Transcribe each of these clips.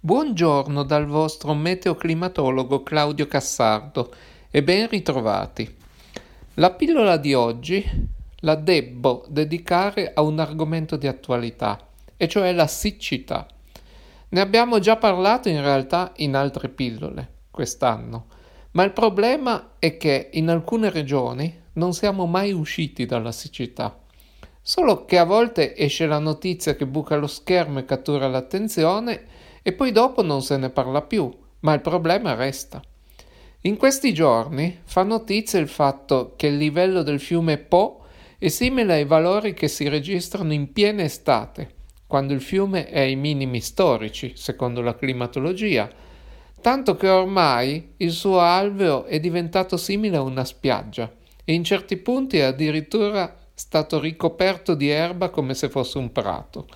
Buongiorno dal vostro meteoclimatologo Claudio Cassardo e ben ritrovati. La pillola di oggi la debbo dedicare a un argomento di attualità, e cioè la siccità. Ne abbiamo già parlato in realtà in altre pillole quest'anno, ma il problema è che in alcune regioni non siamo mai usciti dalla siccità. Solo che a volte esce la notizia che buca lo schermo e cattura l'attenzione e poi dopo non se ne parla più, ma il problema resta. In questi giorni fa notizia il fatto che il livello del fiume Po è simile ai valori che si registrano in piena estate, quando il fiume è ai minimi storici, secondo la climatologia, tanto che ormai il suo alveo è diventato simile a una spiaggia e in certi punti è addirittura stato ricoperto di erba come se fosse un prato.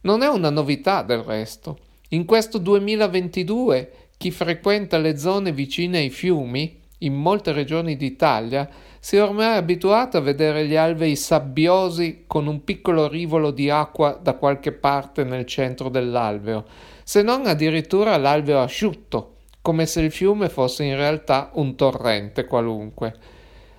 Non è una novità del resto. In questo 2022 chi frequenta le zone vicine ai fiumi, in molte regioni d'Italia, si è ormai abituato a vedere gli alvei sabbiosi con un piccolo rivolo di acqua da qualche parte nel centro dell'alveo, se non addirittura l'alveo asciutto, come se il fiume fosse in realtà un torrente qualunque.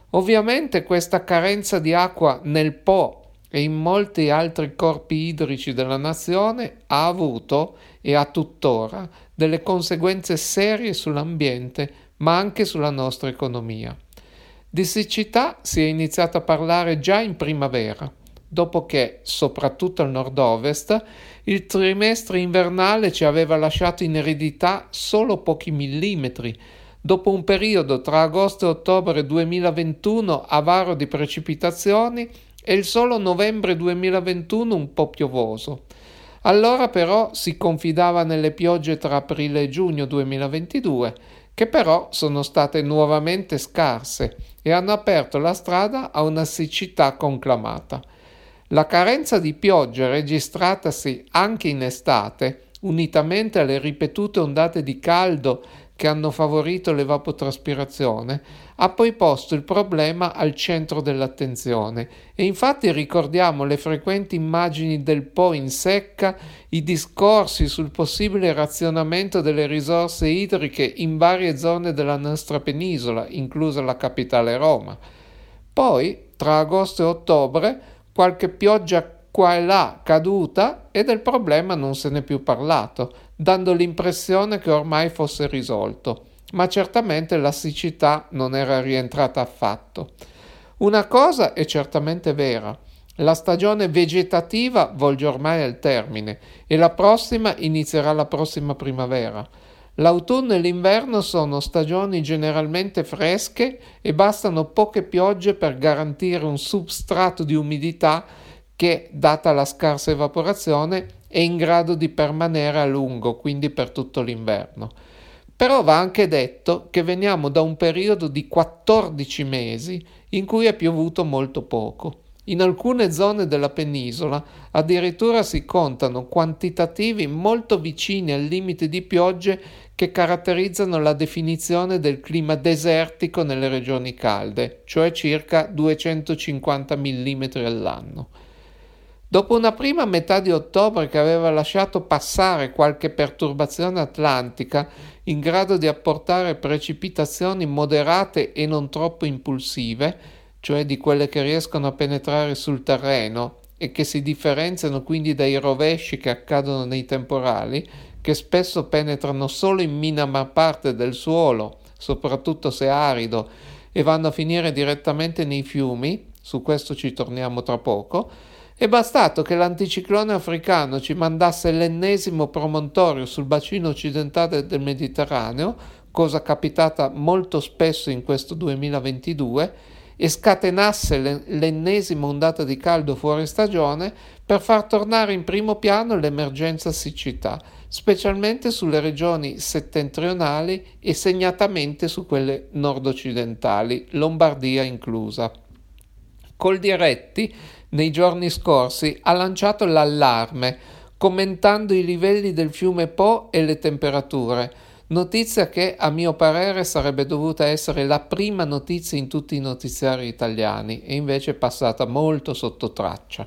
Ovviamente questa carenza di acqua nel Po e in molti altri corpi idrici della nazione ha avuto e ha tuttora delle conseguenze serie sull'ambiente, ma anche sulla nostra economia. Di siccità si è iniziato a parlare già in primavera, dopo che, soprattutto al nord-ovest, il trimestre invernale ci aveva lasciato in eredità solo pochi millimetri, dopo un periodo tra agosto e ottobre 2021 avaro di precipitazioni e il solo novembre 2021 un po' piovoso. Allora però si confidava nelle piogge tra aprile e giugno 2022, che però sono state nuovamente scarse e hanno aperto la strada a una siccità conclamata. La carenza di piogge registratasi anche in estate, unitamente alle ripetute ondate di caldo che hanno favorito l'evapotraspirazione, ha poi posto il problema al centro dell'attenzione e infatti ricordiamo le frequenti immagini del Po in secca, i discorsi sul possibile razionamento delle risorse idriche in varie zone della nostra penisola, inclusa la capitale Roma. Poi, tra agosto e ottobre, qualche pioggia qua e là caduta e del problema non se n'è più parlato, dando l'impressione che ormai fosse risolto, ma certamente la siccità non era rientrata affatto. Una cosa è certamente vera, la stagione vegetativa volge ormai al termine e la prossima inizierà la prossima primavera. L'autunno e l'inverno sono stagioni generalmente fresche e bastano poche piogge per garantire un substrato di umidità che, data la scarsa evaporazione, è in grado di permanere a lungo, quindi per tutto l'inverno. Però va anche detto che veniamo da un periodo di 14 mesi in cui è piovuto molto poco. In alcune zone della penisola addirittura si contano quantitativi molto vicini al limite di piogge che caratterizzano la definizione del clima desertico nelle regioni calde, cioè circa 250 mm all'anno. Dopo una prima metà di ottobre che aveva lasciato passare qualche perturbazione atlantica in grado di apportare precipitazioni moderate e non troppo impulsive, cioè di quelle che riescono a penetrare sul terreno e che si differenziano quindi dai rovesci che accadono nei temporali, che spesso penetrano solo in minima parte del suolo, soprattutto se arido, e vanno a finire direttamente nei fiumi, su questo ci torniamo tra poco. È bastato che l'anticiclone africano ci mandasse l'ennesimo promontorio sul bacino occidentale del Mediterraneo, cosa capitata molto spesso in questo 2022, e scatenasse l'ennesima ondata di caldo fuori stagione per far tornare in primo piano l'emergenza siccità, specialmente sulle regioni settentrionali e segnatamente su quelle nord-occidentali, Lombardia inclusa. Coldiretti nei giorni scorsi ha lanciato l'allarme commentando i livelli del fiume Po e le temperature, notizia che a mio parere sarebbe dovuta essere la prima notizia in tutti i notiziari italiani e invece è passata molto sotto traccia.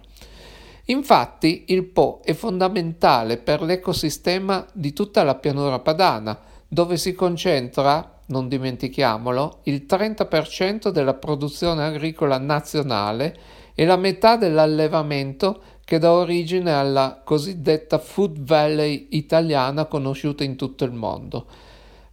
Infatti il Po è fondamentale per l'ecosistema di tutta la pianura padana, dove si concentra, non dimentichiamolo, il 30% della produzione agricola nazionale e la metà dell'allevamento che dà origine alla cosiddetta Food Valley italiana conosciuta in tutto il mondo.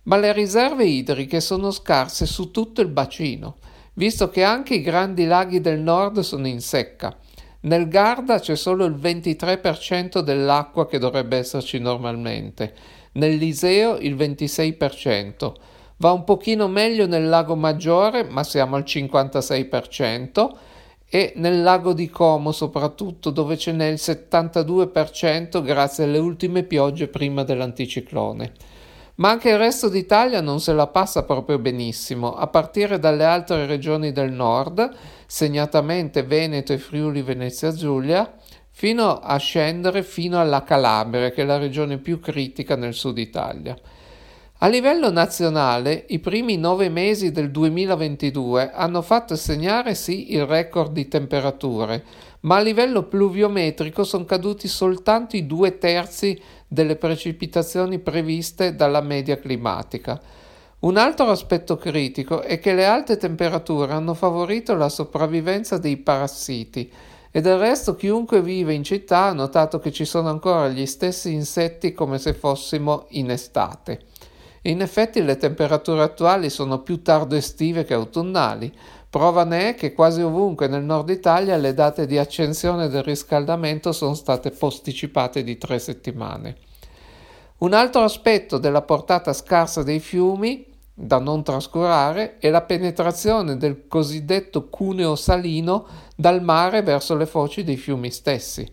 Ma le riserve idriche sono scarse su tutto il bacino, visto che anche i grandi laghi del nord sono in secca. Nel Garda c'è solo il 23% dell'acqua che dovrebbe esserci normalmente, nell'Iseo il 26%. Va un pochino meglio nel Lago Maggiore, ma siamo al 56%, e nel Lago di Como soprattutto, dove ce n'è il 72% grazie alle ultime piogge prima dell'anticiclone. Ma anche il resto d'Italia non se la passa proprio benissimo, a partire dalle altre regioni del nord, segnatamente Veneto e Friuli Venezia Giulia, fino a scendere fino alla Calabria, che è la regione più critica nel sud Italia. A livello nazionale, i primi 9 mesi del 2022 hanno fatto segnare sì il record di temperature, ma a livello pluviometrico sono caduti soltanto i 2/3 delle precipitazioni previste dalla media climatica. Un altro aspetto critico è che le alte temperature hanno favorito la sopravvivenza dei parassiti e del resto chiunque vive in città ha notato che ci sono ancora gli stessi insetti come se fossimo in estate. In effetti le temperature attuali sono più tardo estive che autunnali. Prova ne è che quasi ovunque nel nord Italia le date di accensione del riscaldamento sono state posticipate di 3 settimane. Un altro aspetto della portata scarsa dei fiumi, da non trascurare, è la penetrazione del cosiddetto cuneo salino dal mare verso le foci dei fiumi stessi.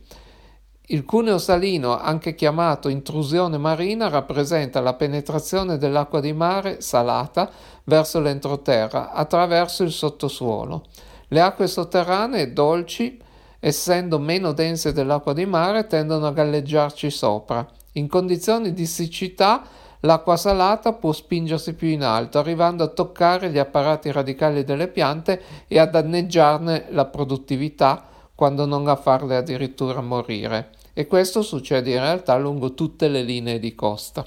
Il cuneo salino, anche chiamato intrusione marina, rappresenta la penetrazione dell'acqua di mare salata verso l'entroterra attraverso il sottosuolo. Le acque sotterranee dolci, essendo meno dense dell'acqua di mare, tendono a galleggiarci sopra. In condizioni di siccità, l'acqua salata può spingersi più in alto, arrivando a toccare gli apparati radicali delle piante e a danneggiarne la produttività, quando non a farle addirittura morire. E questo succede in realtà lungo tutte le linee di costa.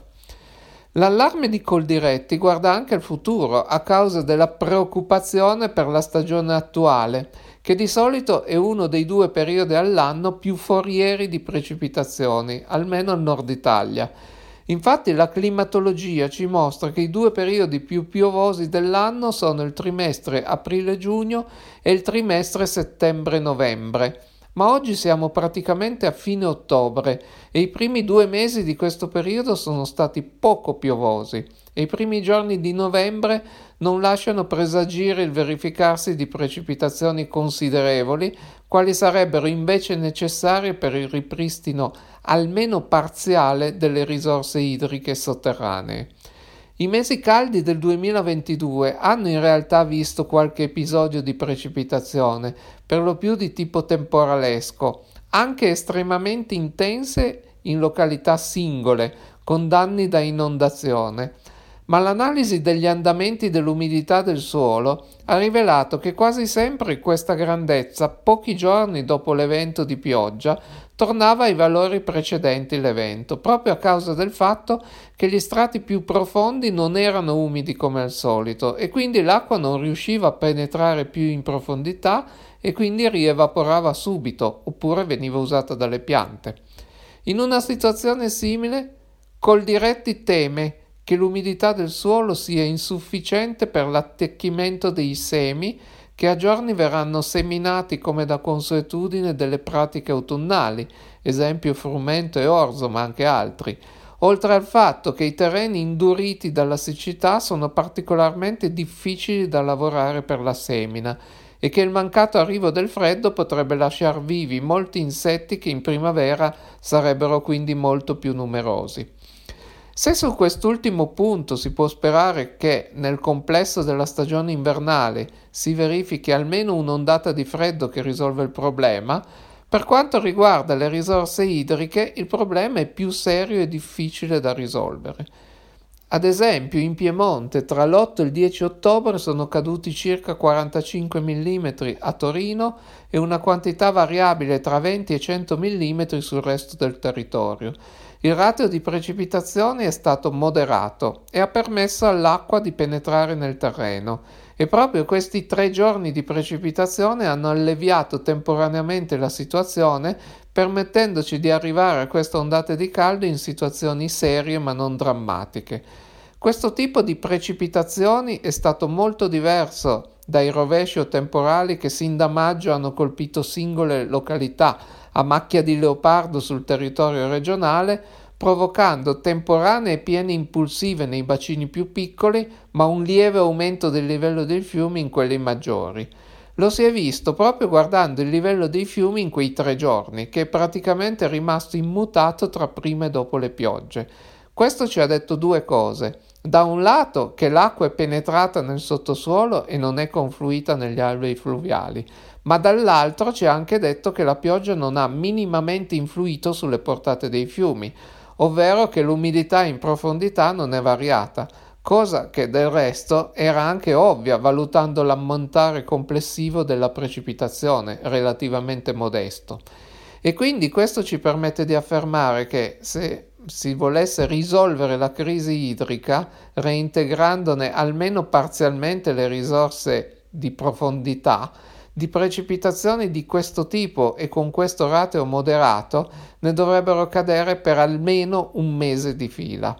L'allarme di Coldiretti guarda anche al futuro a causa della preoccupazione per la stagione attuale, che di solito è uno dei 2 periodi all'anno più forieri di precipitazioni, almeno al nord Italia. Infatti la climatologia ci mostra che i 2 periodi più piovosi dell'anno sono il trimestre aprile-giugno e il trimestre settembre-novembre. Ma oggi siamo praticamente a fine ottobre e i primi 2 mesi di questo periodo sono stati poco piovosi e i primi giorni di novembre non lasciano presagire il verificarsi di precipitazioni considerevoli, quali sarebbero invece necessarie per il ripristino almeno parziale delle risorse idriche sotterranee. I mesi caldi del 2022 hanno in realtà visto qualche episodio di precipitazione, per lo più di tipo temporalesco, anche estremamente intense in località singole, con danni da inondazione. Ma l'analisi degli andamenti dell'umidità del suolo ha rivelato che quasi sempre questa grandezza, pochi giorni dopo l'evento di pioggia, tornava ai valori precedenti l'evento, proprio a causa del fatto che gli strati più profondi non erano umidi come al solito e quindi l'acqua non riusciva a penetrare più in profondità e quindi rievaporava subito, oppure veniva usata dalle piante. In una situazione simile, Coldiretti teme che l'umidità del suolo sia insufficiente per l'attecchimento dei semi che a giorni verranno seminati come da consuetudine delle pratiche autunnali, esempio frumento e orzo, ma anche altri, oltre al fatto che i terreni induriti dalla siccità sono particolarmente difficili da lavorare per la semina e che il mancato arrivo del freddo potrebbe lasciar vivi molti insetti che in primavera sarebbero quindi molto più numerosi. Se su quest'ultimo punto si può sperare che nel complesso della stagione invernale si verifichi almeno un'ondata di freddo che risolve il problema, per quanto riguarda le risorse idriche il problema è più serio e difficile da risolvere. Ad esempio in Piemonte tra l'8 e il 10 ottobre sono caduti circa 45 mm a Torino e una quantità variabile tra 20 e 100 mm sul resto del territorio. Il ratio di precipitazioni è stato moderato e ha permesso all'acqua di penetrare nel terreno, e proprio questi 3 giorni di precipitazione hanno alleviato temporaneamente la situazione, permettendoci di arrivare a queste ondate di caldo in situazioni serie ma non drammatiche. Questo tipo di precipitazioni è stato molto diverso dai rovesci o temporali che sin da maggio hanno colpito singole località a macchia di leopardo sul territorio regionale, provocando temporanee e piene impulsive nei bacini più piccoli, ma un lieve aumento del livello dei fiumi in quelli maggiori. Lo si è visto proprio guardando il livello dei fiumi in quei 3 giorni, che è praticamente rimasto immutato tra prima e dopo le piogge. Questo ci ha detto 2 cose. Da un lato che l'acqua è penetrata nel sottosuolo e non è confluita negli alvei fluviali, ma dall'altro ci ha anche detto che la pioggia non ha minimamente influito sulle portate dei fiumi, ovvero che l'umidità in profondità non è variata, cosa che del resto era anche ovvia valutando l'ammontare complessivo della precipitazione, relativamente modesto. E quindi questo ci permette di affermare che se si volesse risolvere la crisi idrica reintegrandone almeno parzialmente le risorse di profondità, di precipitazioni di questo tipo e con questo ratio moderato ne dovrebbero cadere per almeno 1 mese di fila.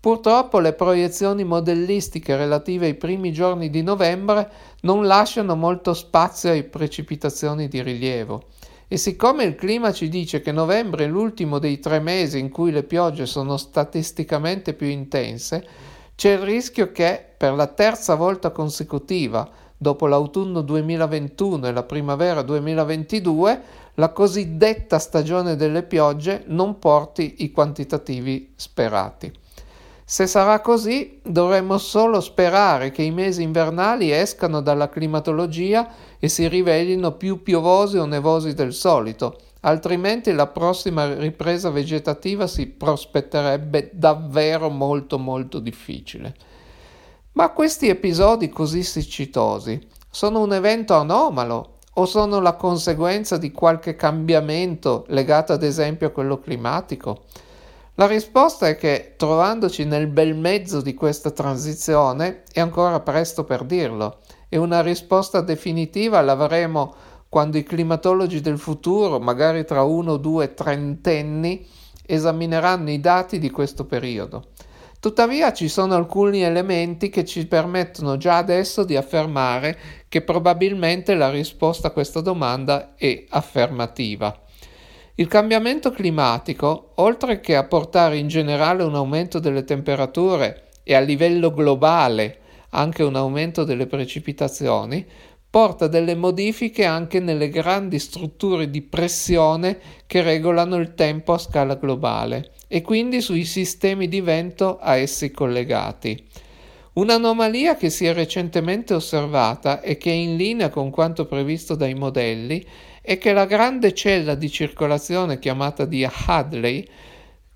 Purtroppo le proiezioni modellistiche relative ai primi giorni di novembre non lasciano molto spazio a precipitazioni di rilievo. E siccome il clima ci dice che novembre è l'ultimo dei 3 mesi in cui le piogge sono statisticamente più intense, c'è il rischio che, per la 3ª volta consecutiva, dopo l'autunno 2021 e la primavera 2022, la cosiddetta stagione delle piogge non porti i quantitativi sperati. Se sarà così, dovremmo solo sperare che i mesi invernali escano dalla climatologia e si rivelino più piovosi o nevosi del solito, altrimenti la prossima ripresa vegetativa si prospetterebbe davvero molto molto difficile. Ma questi episodi così siccitosi sono un evento anomalo o sono la conseguenza di qualche cambiamento legato ad esempio a quello climatico? La risposta è che, trovandoci nel bel mezzo di questa transizione, è ancora presto per dirlo, e una risposta definitiva l'avremo quando i climatologi del futuro, magari tra 1, 2, 30 anni, esamineranno i dati di questo periodo. Tuttavia ci sono alcuni elementi che ci permettono già adesso di affermare che probabilmente la risposta a questa domanda è affermativa. Il cambiamento climatico, oltre che a portare in generale un aumento delle temperature e a livello globale anche un aumento delle precipitazioni, porta delle modifiche anche nelle grandi strutture di pressione che regolano il tempo a scala globale e quindi sui sistemi di vento a essi collegati. Un'anomalia che si è recentemente osservata e che è in linea con quanto previsto dai modelli è che la grande cella di circolazione chiamata di Hadley,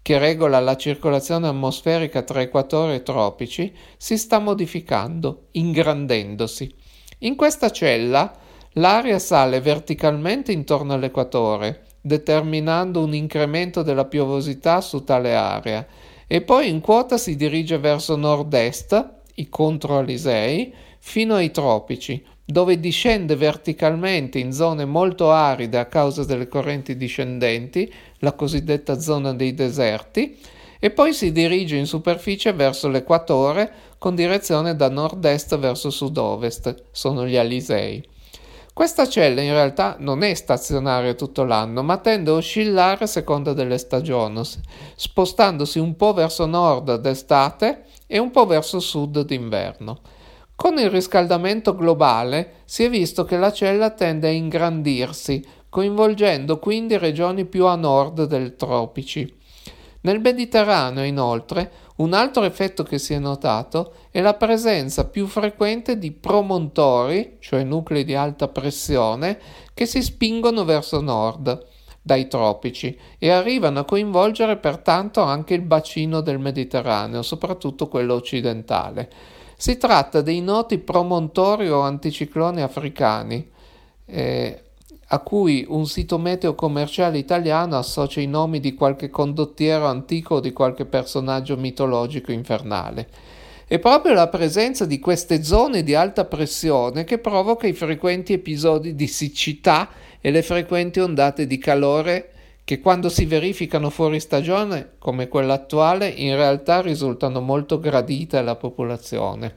che regola la circolazione atmosferica tra equatore e tropici, si sta modificando, ingrandendosi. In questa cella l'aria sale verticalmente intorno all'equatore, determinando un incremento della piovosità su tale area, e poi in quota si dirige verso nord-est, i controalisei, fino ai tropici, dove discende verticalmente in zone molto aride a causa delle correnti discendenti, la cosiddetta zona dei deserti, e poi si dirige in superficie verso l'equatore con direzione da nord-est verso sud-ovest, sono gli alisei. Questa cella in realtà non è stazionaria tutto l'anno, ma tende a oscillare a seconda delle stagioni, spostandosi un po' verso nord d'estate e un po' verso sud d'inverno. Con il riscaldamento globale si è visto che la cella tende a ingrandirsi, coinvolgendo quindi regioni più a nord del tropici. Nel Mediterraneo, inoltre, un altro effetto che si è notato è la presenza più frequente di promontori, cioè nuclei di alta pressione, che si spingono verso nord. dai tropici e arrivano a coinvolgere pertanto anche il bacino del Mediterraneo, soprattutto quello occidentale. Si tratta dei noti promontori o anticicloni africani, a cui un sito meteo commerciale italiano associa i nomi di qualche condottiero antico o di qualche personaggio mitologico infernale. È proprio la presenza di queste zone di alta pressione che provoca i frequenti episodi di siccità e le frequenti ondate di calore che, quando si verificano fuori stagione, come quella attuale, in realtà risultano molto gradite alla popolazione.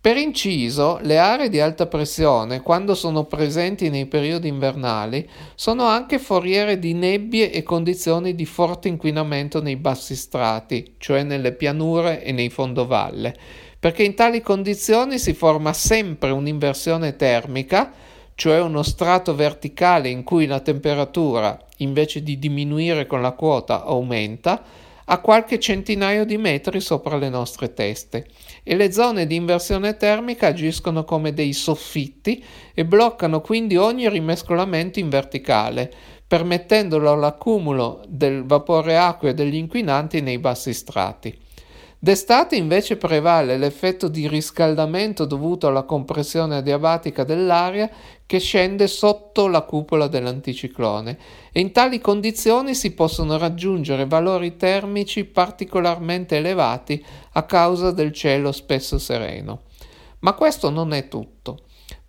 Per inciso, le aree di alta pressione, quando sono presenti nei periodi invernali, sono anche foriere di nebbie e condizioni di forte inquinamento nei bassi strati, cioè nelle pianure e nei fondovalle, perché in tali condizioni si forma sempre un'inversione termica, cioè uno strato verticale in cui la temperatura, invece di diminuire con la quota, aumenta, a qualche centinaio di metri sopra le nostre teste, e le zone di inversione termica agiscono come dei soffitti e bloccano quindi ogni rimescolamento in verticale, permettendolo l'accumulo del vapore acqueo e degli inquinanti nei bassi strati. D'estate invece prevale l'effetto di riscaldamento dovuto alla compressione adiabatica dell'aria che scende sotto la cupola dell'anticiclone, e in tali condizioni si possono raggiungere valori termici particolarmente elevati a causa del cielo spesso sereno. Ma questo non è tutto.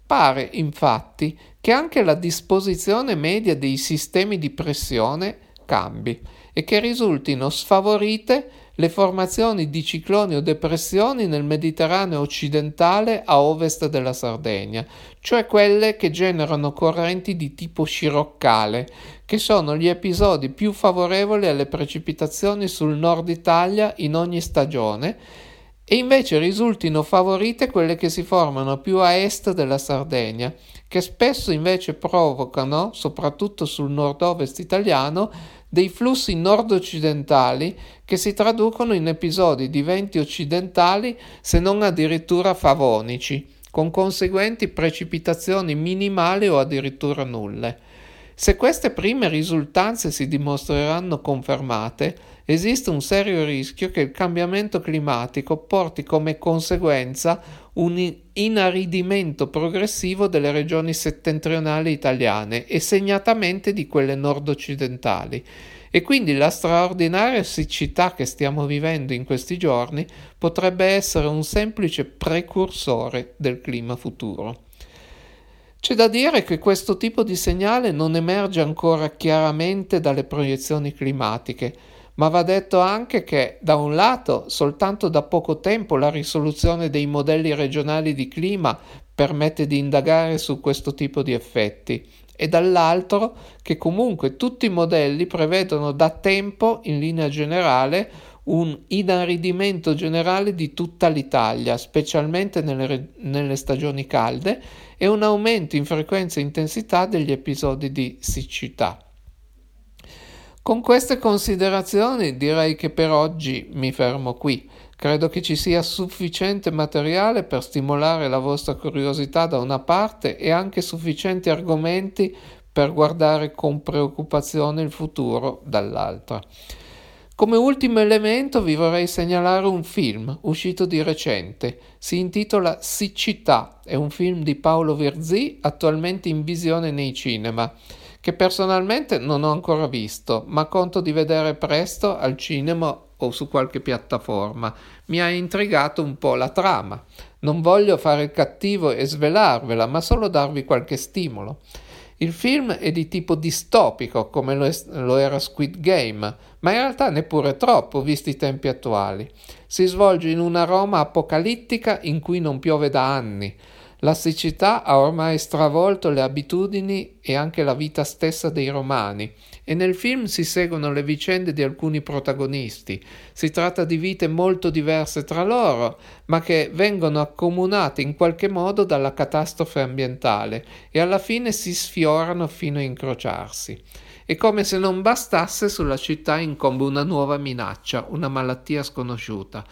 Pare infatti che anche la disposizione media dei sistemi di pressione cambi e che risultino sfavorite le formazioni di cicloni o depressioni nel Mediterraneo occidentale a ovest della Sardegna, cioè quelle che generano correnti di tipo sciroccale, che sono gli episodi più favorevoli alle precipitazioni sul nord Italia in ogni stagione, e invece risultino favorite quelle che si formano più a est della Sardegna, che spesso invece provocano, soprattutto sul nord-ovest italiano, dei flussi nord-occidentali che si traducono in episodi di venti occidentali, se non addirittura favonici, con conseguenti precipitazioni minimali o addirittura nulle. Se queste prime risultanze si dimostreranno confermate, esiste un serio rischio che il cambiamento climatico porti come conseguenza un inaridimento progressivo delle regioni settentrionali italiane e segnatamente di quelle nord-occidentali, e quindi la straordinaria siccità che stiamo vivendo in questi giorni potrebbe essere un semplice precursore del clima futuro. C'è da dire che questo tipo di segnale non emerge ancora chiaramente dalle proiezioni climatiche, ma va detto anche che, da un lato, soltanto da poco tempo la risoluzione dei modelli regionali di clima permette di indagare su questo tipo di effetti, e dall'altro che comunque tutti i modelli prevedono da tempo, in linea generale, un inaridimento generale di tutta l'Italia, specialmente nelle stagioni calde, e un aumento in frequenza e intensità degli episodi di siccità. Con queste considerazioni direi che per oggi mi fermo qui. Credo che ci sia sufficiente materiale per stimolare la vostra curiosità da una parte e anche sufficienti argomenti per guardare con preoccupazione il futuro dall'altra. Come ultimo elemento vi vorrei segnalare un film uscito di recente. Si intitola Siccità, è un film di Paolo Virzì attualmente in visione nei cinema, che personalmente non ho ancora visto, ma conto di vedere presto al cinema o su qualche piattaforma. Mi ha intrigato un po' la trama. Non voglio fare il cattivo e svelarvela, ma solo darvi qualche stimolo. Il film è di tipo distopico, come lo era Squid Game, ma in realtà neppure troppo, visti i tempi attuali. Si svolge in una Roma apocalittica in cui non piove da anni. La siccità ha ormai stravolto le abitudini e anche la vita stessa dei romani, e nel film si seguono le vicende di alcuni protagonisti. Si tratta di vite molto diverse tra loro, ma che vengono accomunate in qualche modo dalla catastrofe ambientale e alla fine si sfiorano fino a incrociarsi. E come se non bastasse, sulla città incombe una nuova minaccia, una malattia sconosciuta.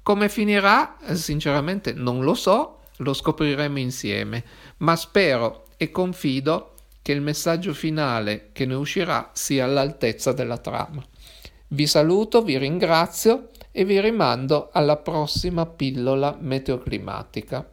Come finirà? Sinceramente non lo so, lo scopriremo insieme, ma spero e confido che il messaggio finale che ne uscirà sia all'altezza della trama. Vi saluto, vi ringrazio e vi rimando alla prossima pillola meteoclimatica.